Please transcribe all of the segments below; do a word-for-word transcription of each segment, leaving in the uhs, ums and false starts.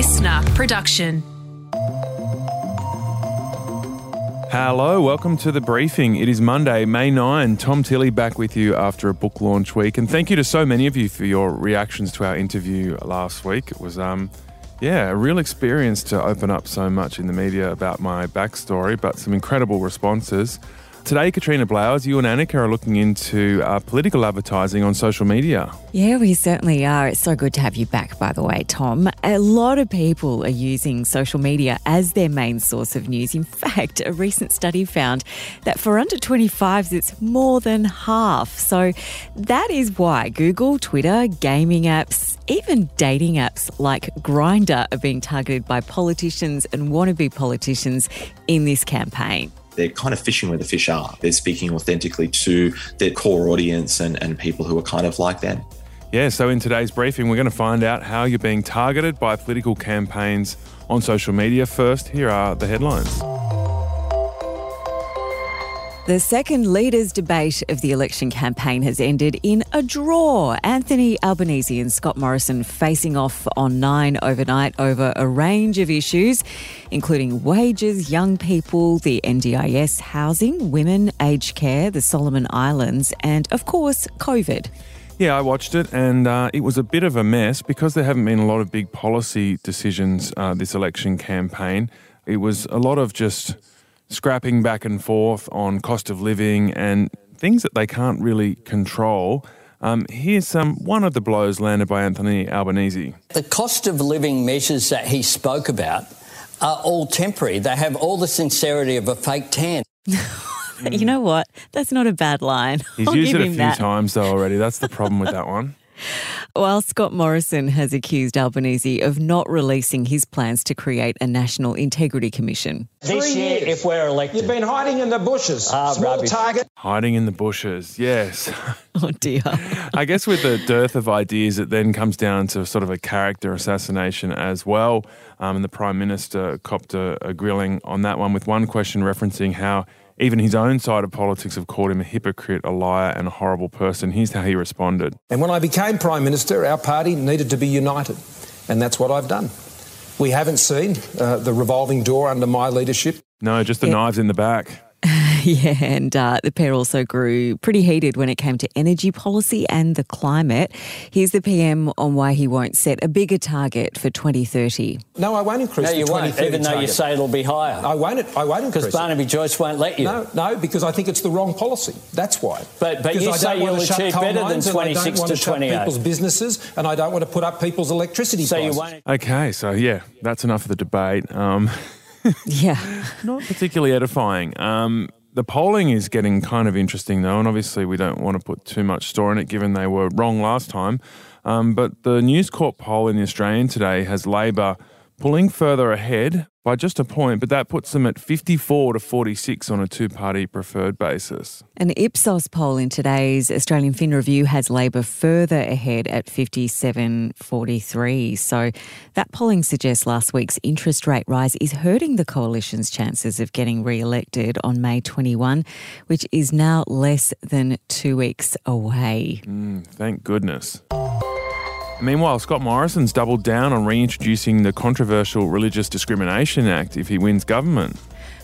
listener production. Hello, welcome to The Briefing. It is Monday, May ninth. Tom Tilley back with you after a book launch week. And thank you to so many of you for your reactions to our interview last week. It was, um, yeah, a real experience to open up so much in the media about my backstory, but some incredible responses. Today, Katrina Blowers, you and Annika are looking into uh, political advertising on social media. Yeah, we certainly are. It's so good to have you back, by the way, Tom. A lot of people are using social media as their main source of news. In fact, a recent study found that for under twenty-fives, it's more than half. So that is why Google, Twitter, gaming apps, even dating apps like Grindr are being targeted by politicians and wannabe politicians in this campaign. They're kind of fishing where the fish are. They're speaking authentically to their core audience and, and people who are kind of like them. Yeah, so in today's briefing, we're going to find out how you're being targeted by political campaigns on social media. First, here are the headlines. The second leaders' debate of the election campaign has ended in a draw. Anthony Albanese and Scott Morrison facing off on Nine overnight over a range of issues, including wages, young people, the N D I S, housing, women, aged care, the Solomon Islands, and of course, COVID. Yeah, I watched it and uh, it was a bit of a mess because there haven't been a lot of big policy decisions uh, this election campaign. It was a lot of just scrapping back and forth on cost of living and things that they can't really control. Um, here's some one of the blows landed by Anthony Albanese. The cost of living measures that he spoke about are all temporary. They have all the sincerity of a fake tan. You know what? That's not a bad line. He's I'll used it a few that. times though already. That's the problem with that one. While Scott Morrison has accused Albanese of not releasing his plans to create a National Integrity Commission. This year, if we're elected... You've been hiding in the bushes. Ah, Small rubbish. target. Hiding in the bushes, yes. Oh, dear. I guess with the dearth of ideas, it then comes down to sort of a character assassination as well. Um, and the Prime Minister copped a, a grilling on that one, with one question referencing how even his own side of politics have called him a hypocrite, a liar and a horrible person. Here's how he responded. And when I became Prime Minister, our party needed to be united, and that's what I've done. We haven't seen uh, the revolving door under my leadership. No, just the yeah. knives in the back. Yeah, and uh, the pair also grew pretty heated when it came to energy policy and the climate. Here's the P M on why he won't set a bigger target for twenty thirty. No, I won't increase no, the twenty thirty target. No, you won't, even though target. you say it'll be higher. I won't, I won't increase it. Because Barnaby Joyce won't let you. No, no, because I think it's the wrong policy. That's why. But, but you say you'll achieve better than twenty-six to twenty-eight. People's businesses, and I don't want to put up people's electricity so prices. You won't... Okay, so yeah, that's enough of the debate. Um... Yeah. Not particularly edifying. Um, the polling is getting kind of interesting though, and obviously we don't want to put too much store in it given they were wrong last time. Um, but the News Corp poll in The Australian today has Labor pulling further ahead by just a point, but that puts them at fifty-four to forty-six on a two-party preferred basis. An Ipsos poll in today's Australian Fin Review has Labor further ahead at fifty-seven forty-three. So that polling suggests last week's interest rate rise is hurting the coalition's chances of getting re-elected on May twenty-first, which is now less than two weeks away. Mm, thank goodness. Meanwhile, Scott Morrison's doubled down on reintroducing the controversial Religious Discrimination Act if he wins government.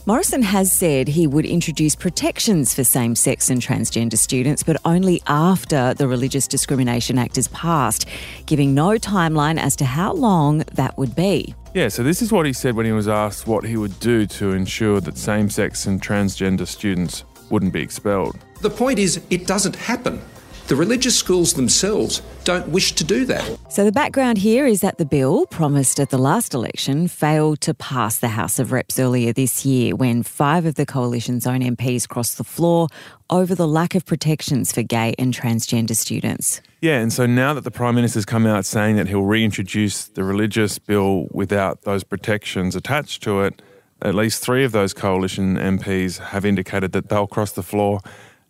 Morrison has said he would introduce protections for same-sex and transgender students, but only after the Religious Discrimination Act is passed, giving no timeline as to how long that would be. Yeah, so this is what he said when he was asked what he would do to ensure that same-sex and transgender students wouldn't be expelled. The point is, it doesn't happen. The religious schools themselves don't wish to do that. So the background here is that the bill, promised at the last election, failed to pass the House of Reps earlier this year when five of the coalition's own M Ps crossed the floor over the lack of protections for gay and transgender students. Yeah, and so now that the Prime Minister's come out saying that he'll reintroduce the religious bill without those protections attached to it, at least three of those coalition M Ps have indicated that they'll cross the floor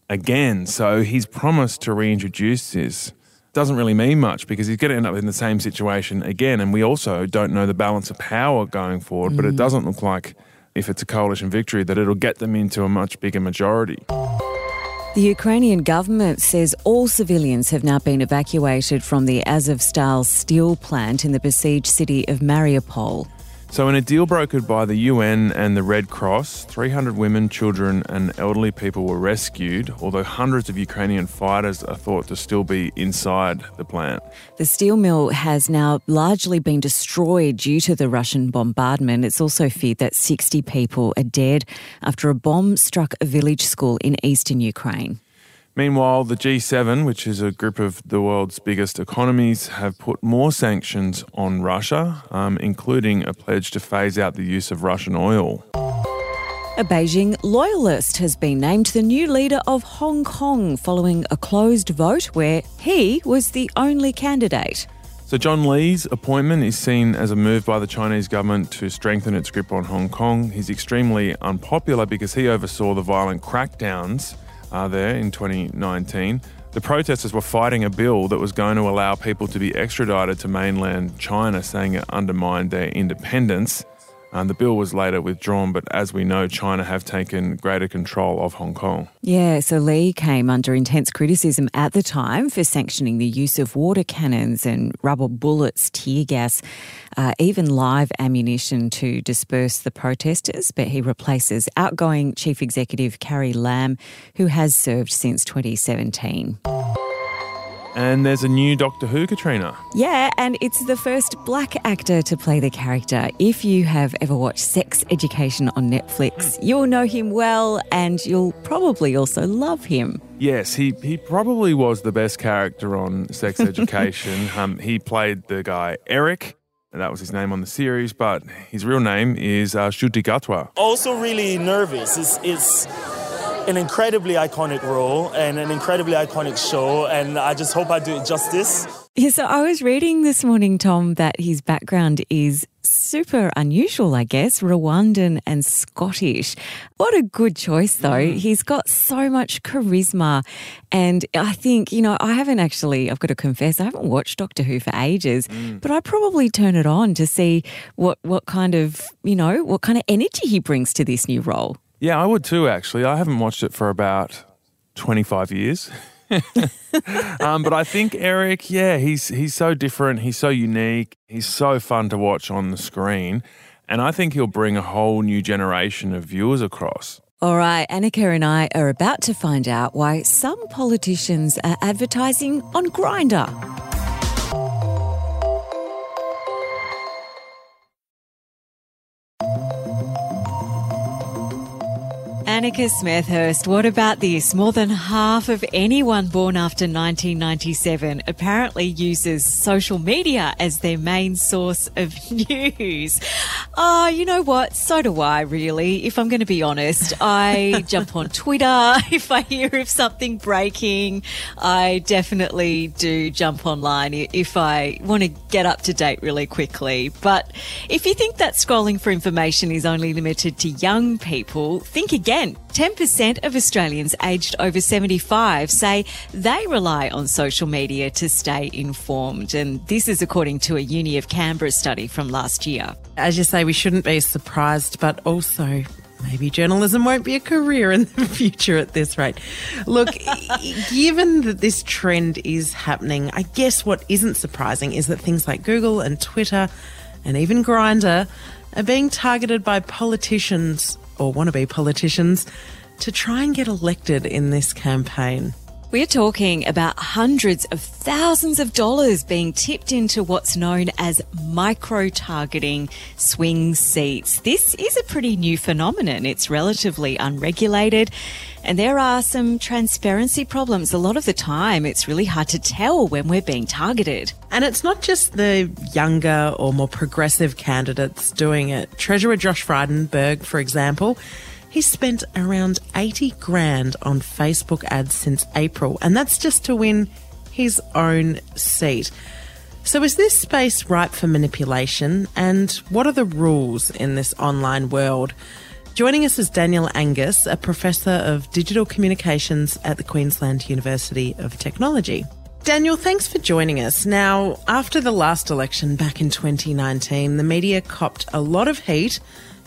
again, so he's promised to reintroduce this. Doesn't really mean much because he's going to end up in the same situation again, and we also don't know the balance of power going forward, mm. but it doesn't look like, if it's a coalition victory, that it'll get them into a much bigger majority. The Ukrainian government says all civilians have now been evacuated from the Azovstal steel plant in the besieged city of Mariupol. So in a deal brokered by the U N and the Red Cross, three hundred women, children and elderly people were rescued, although hundreds of Ukrainian fighters are thought to still be inside the plant. The steel mill has now largely been destroyed due to the Russian bombardment. It's also feared that sixty people are dead after a bomb struck a village school in eastern Ukraine. Meanwhile, the G seven, which is a group of the world's biggest economies, have put more sanctions on Russia, um, including a pledge to phase out the use of Russian oil. A Beijing loyalist has been named the new leader of Hong Kong following a closed vote where he was the only candidate. So John Lee's appointment is seen as a move by the Chinese government to strengthen its grip on Hong Kong. He's extremely unpopular because he oversaw the violent crackdowns Uh, there in twenty nineteen. The protesters were fighting a bill that was going to allow people to be extradited to mainland China, saying it undermined their independence. Um, the bill was later withdrawn, but as we know, China have taken greater control of Hong Kong. Yeah, so Lee came under intense criticism at the time for sanctioning the use of water cannons and rubber bullets, tear gas, uh, even live ammunition to disperse the protesters. But he replaces outgoing Chief Executive Carrie Lam, who has served since twenty seventeen. And there's a new Doctor Who, Katrina. Yeah, and it's the first black actor to play the character. If you have ever watched Sex Education on Netflix, you'll know him well and you'll probably also love him. Yes, he, he probably was the best character on Sex Education. um, he played the guy Eric, and that was his name on the series, but his real name is uh, Ncuti Gatwa. Also really nervous. It's... it's... an incredibly iconic role and an incredibly iconic show, and I just hope I do it justice. Yeah, so I was reading this morning, Tom, that his background is super unusual, I guess, Rwandan and Scottish. What a good choice, though. Mm. He's got so much charisma. And I think, you know, I haven't actually, I've got to confess, I haven't watched Doctor Who for ages, mm. but I probably turn it on to see what, what kind of, you know, what kind of energy he brings to this new role. Yeah, I would too, actually. I haven't watched it for about twenty-five years. um, but I think Eric, yeah, he's he's so different. He's so unique. He's so fun to watch on the screen. And I think he'll bring a whole new generation of viewers across. All right, Annika and I are about to find out why some politicians are advertising on Grindr. Annika Smethurst, what about this? More than half of anyone born after nineteen ninety-seven apparently uses social media as their main source of news. Oh, you know what? So do I, really, if I'm going to be honest. I jump on Twitter if I hear of something breaking. I definitely do jump online if I want to get up to date really quickly. But if you think that scrolling for information is only limited to young people, think again. ten percent of Australians aged over seventy-five say they rely on social media to stay informed. And this is according to a Uni of Canberra study from last year. As you say, we shouldn't be surprised, but also maybe journalism won't be a career in the future at this rate. Look, given that this trend is happening, I guess what isn't surprising is that things like Google and Twitter and even Grindr are being targeted by politicians or wannabe politicians to try and get elected in this campaign. We're talking about hundreds of thousands of dollars being tipped into what's known as micro-targeting swing seats. This is a pretty new phenomenon. It's relatively unregulated, and there are some transparency problems. A lot of the time, it's really hard to tell when we're being targeted. And it's not just the younger or more progressive candidates doing it. Treasurer Josh Frydenberg, for example, he spent around eighty grand on Facebook ads since April, and that's just to win his own seat. So is this space ripe for manipulation, and what are the rules in this online world? Joining us is Daniel Angus, a Professor of Digital Communications at the Queensland University of Technology. Daniel, thanks for joining us. Now, after the last election back in twenty nineteen, the media copped a lot of heat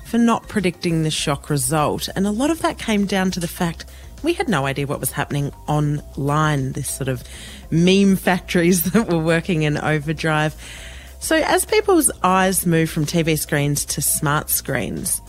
for not predicting the shock result. And a lot of that came down to the fact we had no idea what was happening online, this sort of meme factories that were working in overdrive. So as people's eyes move from T V screens to smart screens,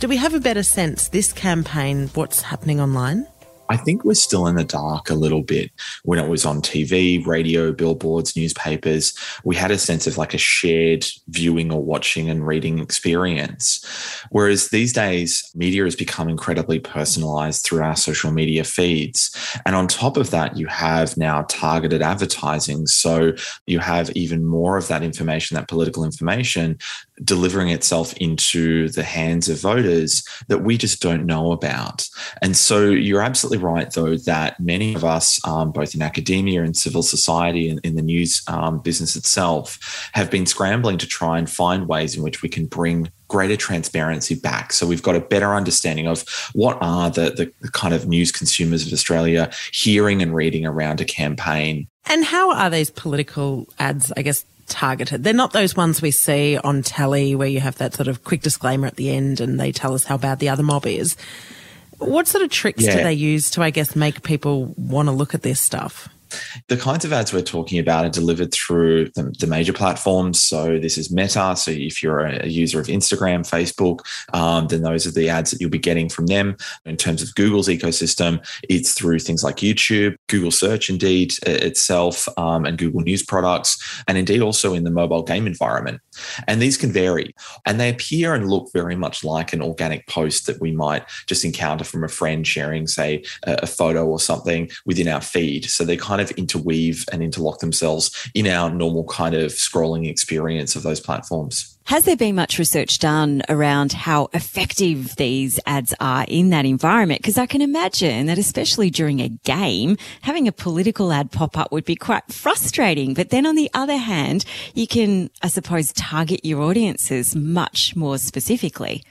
do we have a better sense this campaign, what's happening online? I think we're still in the dark a little bit. When it was on T V, radio, billboards, newspapers, we had a sense of like a shared viewing or watching and reading experience. Whereas these days, media has become incredibly personalised through our social media feeds. And on top of that, you have now targeted advertising. So you have even more of that information, that political information, delivering itself into the hands of voters that we just don't know about. And so you're absolutely right, though, that many of us, um, both in academia and civil society and in the news um, business itself, have been scrambling to try and find ways in which we can bring greater transparency back. So we've got a better understanding of what are the, the kind of news consumers of Australia hearing and reading around a campaign. And how are these political ads, I guess, targeted? They're not those ones we see on telly where you have that sort of quick disclaimer at the end and they tell us how bad the other mob is. What sort of tricks yeah. do they use to, I guess, make people want to look at this stuff? The kinds of ads we're talking about are delivered through the, the major platforms. So this is Meta. So if you're a user of Instagram, Facebook, um, then those are the ads that you'll be getting from them. In terms of Google's ecosystem, it's through things like YouTube, Google Search indeed itself, um, and Google News products, and indeed also in the mobile game environment. And these can vary. And they appear and look very much like an organic post that we might just encounter from a friend sharing, say, a, a photo or something within our feed. So they kind of interweave and interlock themselves in our normal kind of scrolling experience of those platforms. Has there been much research done around how effective these ads are in that environment? Because I can imagine that especially during a game, having a political ad pop up would be quite frustrating. But then on the other hand, you can, I suppose, target your audiences much more specifically.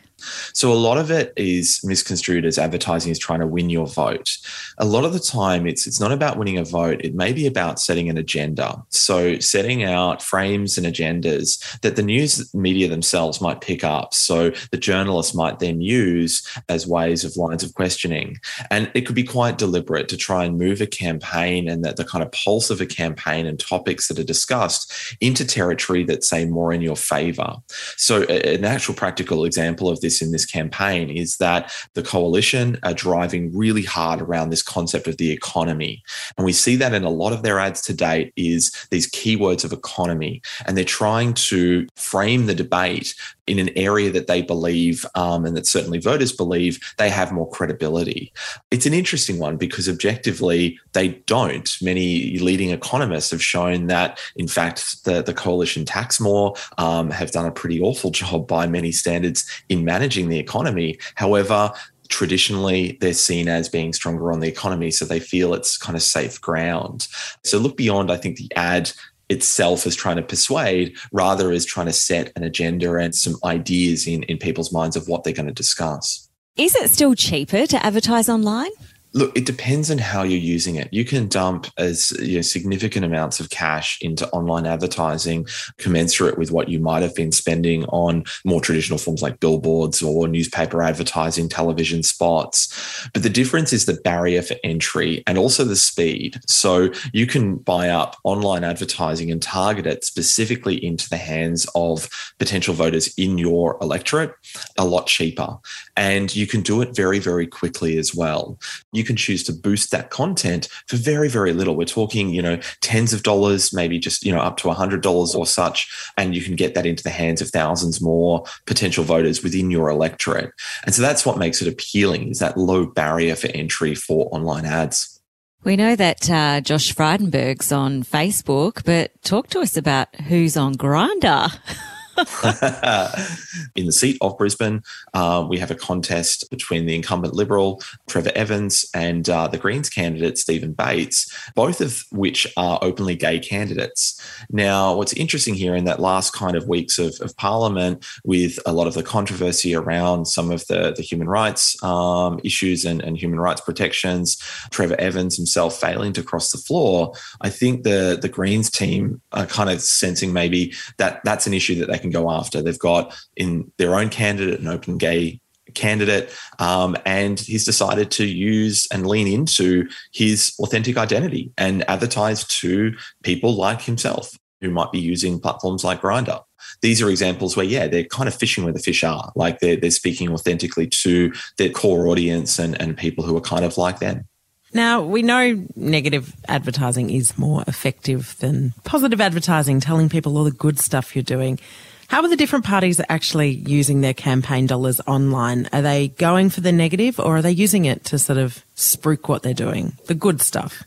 So a lot of it is misconstrued as advertising is trying to win your vote. A lot of the time, it's it's not about winning a vote. It may be about setting an agenda. So setting out frames and agendas that the news media themselves might pick up. So the journalists might then use as ways of lines of questioning. And it could be quite deliberate to try and move a campaign and that the kind of pulse of a campaign and topics that are discussed into territory that's, say, more in your favour. So an actual practical example of this in this campaign is that the coalition are driving really hard around this concept of the economy. And we see that in a lot of their ads to date is these keywords of economy. And they're trying to frame the debate in an area that they believe um, and that certainly voters believe they have more credibility. It's an interesting one because objectively they don't. Many leading economists have shown that, in fact, the, the coalition tax more, um, have done a pretty awful job by many standards in managing the economy. However, traditionally, they're seen as being stronger on the economy, so they feel it's kind of safe ground. So look beyond, I think, the ad itself is trying to persuade, rather is trying to set an agenda and some ideas in, in people's minds of what they're going to discuss. Is it still cheaper to advertise online? Look, it depends on how you're using it. You can dump as you know, significant amounts of cash into online advertising, commensurate with what you might have been spending on more traditional forms like billboards or newspaper advertising, television spots. But the difference is the barrier for entry and also the speed. So you can buy up online advertising and target it specifically into the hands of potential voters in your electorate a lot cheaper. And you can do it very, very quickly as well. You You can choose to boost that content for very, very little. We're talking, you know, tens of dollars, maybe just, you know, up to one hundred dollars or such. And you can get that into the hands of thousands more potential voters within your electorate. And so that's what makes it appealing, is that low barrier for entry for online ads. We know that uh, Josh Frydenberg's on Facebook, but talk to us about who's on Grindr. In the seat of Brisbane, uh, we have a contest between the incumbent Liberal, Trevor Evans, and uh, the Greens candidate, Stephen Bates, both of which are openly gay candidates. Now, what's interesting here in that last kind of weeks of, of Parliament, with a lot of the controversy around some of the, the human rights um, issues and, and human rights protections, Trevor Evans himself failing to cross the floor, I think the, the Greens team are kind of sensing maybe that that's an issue that they can go after. They've got in their own candidate an open gay candidate, um, and he's decided to use and lean into his authentic identity and advertise to people like himself who might be using platforms like Grindr. These are examples where, yeah, they're kind of fishing where the fish are. Like they're, they're speaking authentically to their core audience and, and people who are kind of like them. Now, we know negative advertising is more effective than positive advertising, telling people all the good stuff you're doing. How are the different parties actually using their campaign dollars online? Are they going for the negative, or are they using it to sort of spruik what they're doing, the good stuff?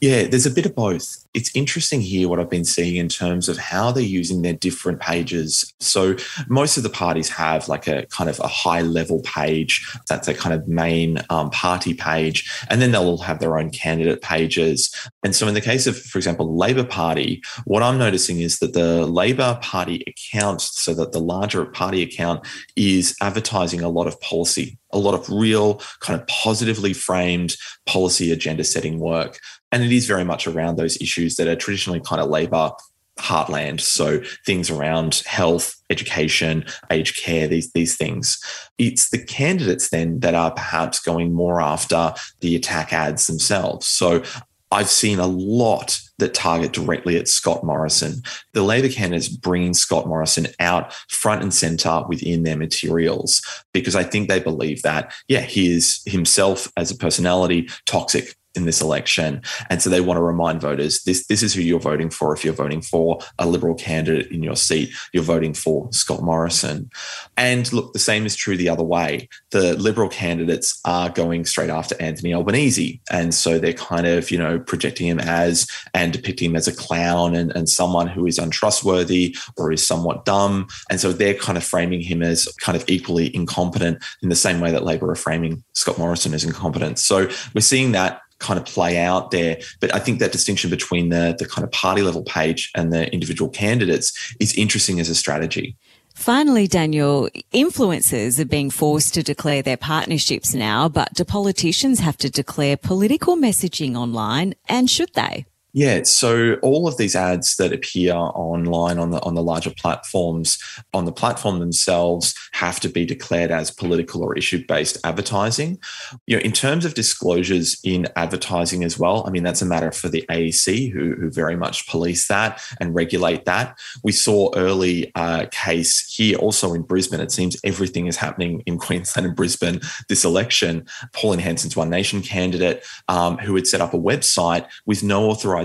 Yeah, there's a bit of both. It's interesting here what I've been seeing in terms of how they're using their different pages. So most of the parties have like a kind of a high-level page. That's a kind of main um, party page. And then they'll all have their own candidate pages. And so in the case of, for example, Labor Party, what I'm noticing is that the Labor Party account, so that the larger party account, is advertising a lot of policy, a lot of real kind of positively framed policy agenda setting work. And it is very much around those issues that are traditionally kind of Labor heartland. So things around health, education, aged care, these, these things. It's the candidates then that are perhaps going more after the attack ads themselves. So I've seen a lot that target directly at Scott Morrison. The Labor candidates bringing Scott Morrison out front and centre within their materials, because I think they believe that, yeah, he is himself as a personality toxic in this election. And so they want to remind voters, this this is who you're voting for. If you're voting for a Liberal candidate in your seat, you're voting for Scott Morrison. And look, the same is true the other way. The Liberal candidates are going straight after Anthony Albanese. And so they're kind of, you know, projecting him as and depicting him as a clown and, and someone who is untrustworthy or is somewhat dumb. And so they're kind of framing him as kind of equally incompetent in the same way that Labor are framing Scott Morrison as incompetent. So we're seeing that kind of play out there. But I think that distinction between the, the kind of party level page and the individual candidates is interesting as a strategy. Finally, Daniel, influencers are being forced to declare their partnerships now, but do politicians have to declare political messaging online, and should they? Yeah, so all of these ads that appear online on the on the larger platforms, on the platform themselves, have to be declared as political or issue-based advertising. You know, in terms of disclosures in advertising as well, I mean, that's a matter for the A E C, who, who very much police that and regulate that. We saw early uh, case here also in Brisbane. It seems everything is happening in Queensland and Brisbane this election. Pauline Hanson's One Nation candidate, um, who had set up a website with no authorization,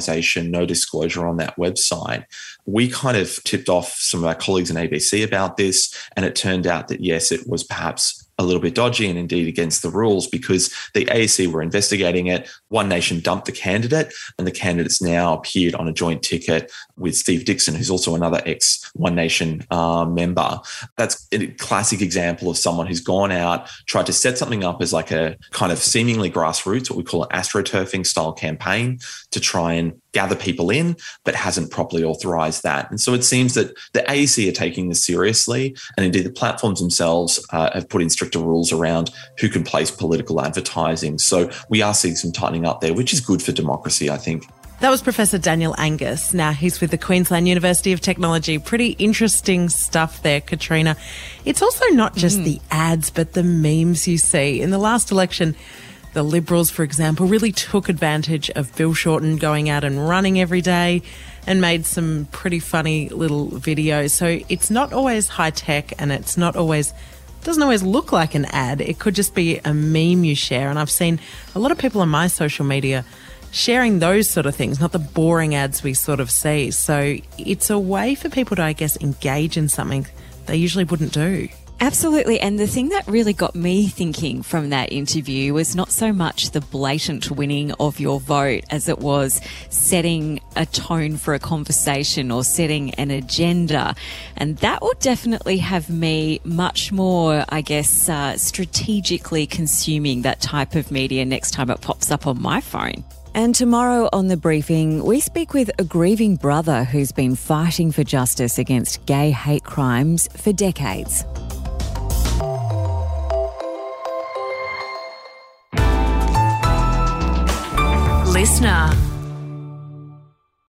no disclosure on that website. We kind of tipped off some of our colleagues in A B C about this, and it turned out that, yes, it was perhaps a little bit dodgy and indeed against the rules, because the A E C were investigating it. One Nation dumped the candidate, and the candidate's now appeared on a joint ticket with Steve Dixon, who's also another ex-One Nation uh, member. That's a classic example of someone who's gone out, tried to set something up as like a kind of seemingly grassroots, what we call an astroturfing-style campaign to try and gather people in, but hasn't properly authorised that. And so it seems that the A E C are taking this seriously, and indeed the platforms themselves uh, have put in stricter rules around who can place political advertising. So we are seeing some tightening up there, which is good for democracy, I think. That was Professor Daniel Angus. Now, he's with the Queensland University of Technology. Pretty interesting stuff there, Katrina. It's also not just mm. the ads, but the memes you see. In the last election, the Liberals, for example, really took advantage of Bill Shorten going out and running every day and made some pretty funny little videos. So it's not always high tech, and it's not always, doesn't always look like an ad. It could just be a meme you share. And I've seen a lot of people on my social media sharing those sort of things, not the boring ads we sort of see. So it's a way for people to, I guess, engage in something they usually wouldn't do. Absolutely. And the thing that really got me thinking from that interview was not so much the blatant winning of your vote as it was setting a tone for a conversation or setting an agenda. And that will definitely have me much more, I guess, uh, strategically consuming that type of media next time it pops up on my phone. And tomorrow on The Briefing, we speak with a grieving brother who's been fighting for justice against gay hate crimes for decades. Listener.